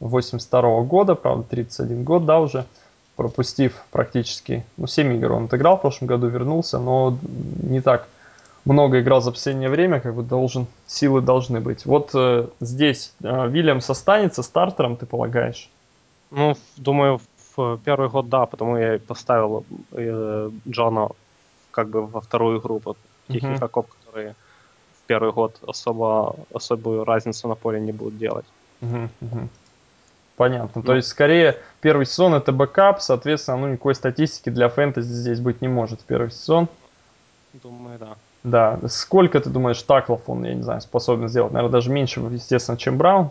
восемьдесят второго года, правда, тридцать один год, да, уже, пропустив практически, ну, семь игр он отыграл в прошлом году, вернулся, но не так много играл за последнее время, как бы должен, силы должны быть. Вот э, здесь э, Вильямс останется стартером, ты полагаешь? Ну, думаю, в первый год, да, потому я поставил э, Джона как бы во вторую группу тех uh-huh. игроков, которые в первый год особо, особую разницу на поле не будут делать. Uh-huh, uh-huh. Понятно. Mm-hmm. То есть, скорее, первый сезон это бэкап, соответственно, ну никакой статистики для фэнтези здесь быть не может в первый сезон. Думаю, да. Да. Сколько, ты думаешь, таклов он, я не знаю, способен сделать? Наверное, даже меньше, естественно, чем Браун?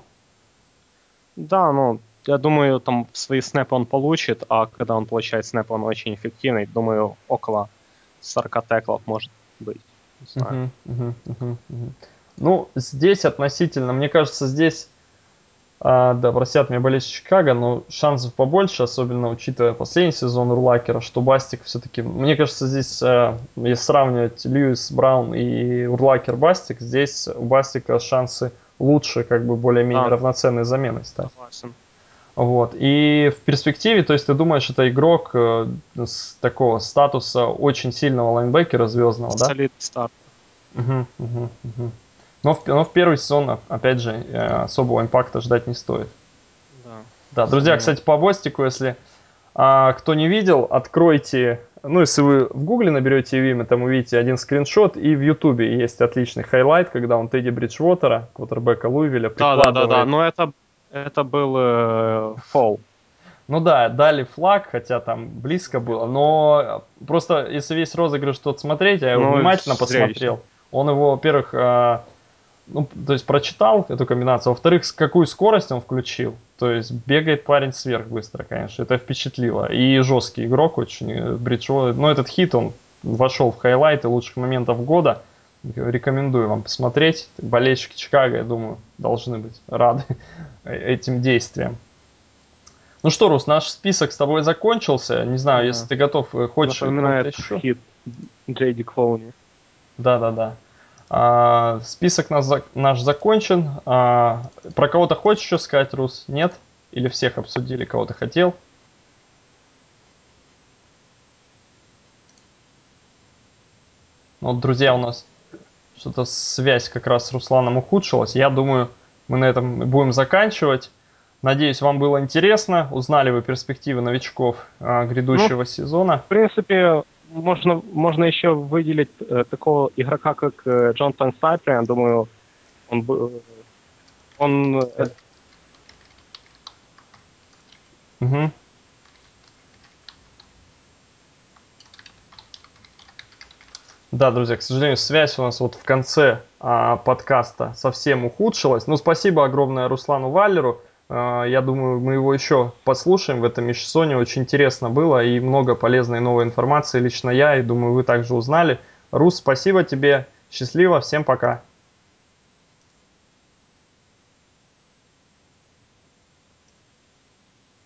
Да, ну, Я думаю, там свои снэпы он получит, а когда он получает снэпы, он очень эффективный. Думаю, около сорок теклов может быть. Не знаю. Uh-huh, uh-huh, uh-huh, uh-huh. Ну, здесь относительно, мне кажется, здесь, а, да, простят меня болельщики Чикаго, но шансов побольше, особенно учитывая последний сезон Урлакера, что Бастик все-таки, мне кажется, здесь, а, если сравнивать Льюис, Браун и Урлакер, Бастик, здесь у Бастика шансы лучше, как бы более-менее а, равноценные замены стать. Вот. И в перспективе, то есть ты думаешь, это игрок э, с такого статуса очень сильного лайнбекера звездного, да? Солидный старт. Угу, угу, угу. Но, в, но в первый сезон, опять же, особого импакта ждать не стоит. Да. Да, друзья, кстати, по Бастику, если а, кто не видел, откройте, ну, если вы в Гугле наберете Виме, там увидите один скриншот, и в Ютубе есть отличный хайлайт, когда он Тедди Бриджвотера, квотербека Луивиля, прикладывает. Да, да, да, да, но это... Это был э, фол. Ну да, дали флаг, хотя там близко было. Но просто если весь розыгрыш тот смотреть, я его ну, внимательно посмотрел. Зрелищно. Он его, во-первых, э, ну, то есть прочитал эту комбинацию, во-вторых, с какую скорость он включил. То есть бегает парень сверх быстро, конечно. Это впечатлило. И жесткий игрок очень. Бриджвотер. Но этот хит, он вошел в хайлайты лучших моментов года. Рекомендую вам посмотреть. Болельщики Чикаго, я думаю, должны быть рады этим действиям. Ну что, Рус, наш список с тобой закончился. Не знаю, да. Если ты готов, хочешь... Напоминает хит Джейди Клоуни. Да-да-да. А, список наш, наш закончен. А, про кого-то хочешь еще сказать, Рус? Нет? Или всех обсудили, кого ты хотел? Ну, вот, друзья, у нас... Что-то связь как раз с Русланом ухудшилась. Я думаю, мы на этом будем заканчивать. Надеюсь, вам было интересно. Узнали вы перспективы новичков э, грядущего ну, сезона. В принципе, можно, можно еще выделить э, такого игрока, как э, Джонатан Сайприан. Думаю, он... он э... угу. Да, друзья, к сожалению, связь у нас вот в конце а, подкаста совсем ухудшилась. Ну, спасибо огромное Руслану Валлеру. А, я думаю, мы его еще послушаем в этом межсезонье. Очень интересно было и много полезной новой информации лично я. И думаю, вы также узнали. Рус, спасибо тебе. Счастливо. Всем пока.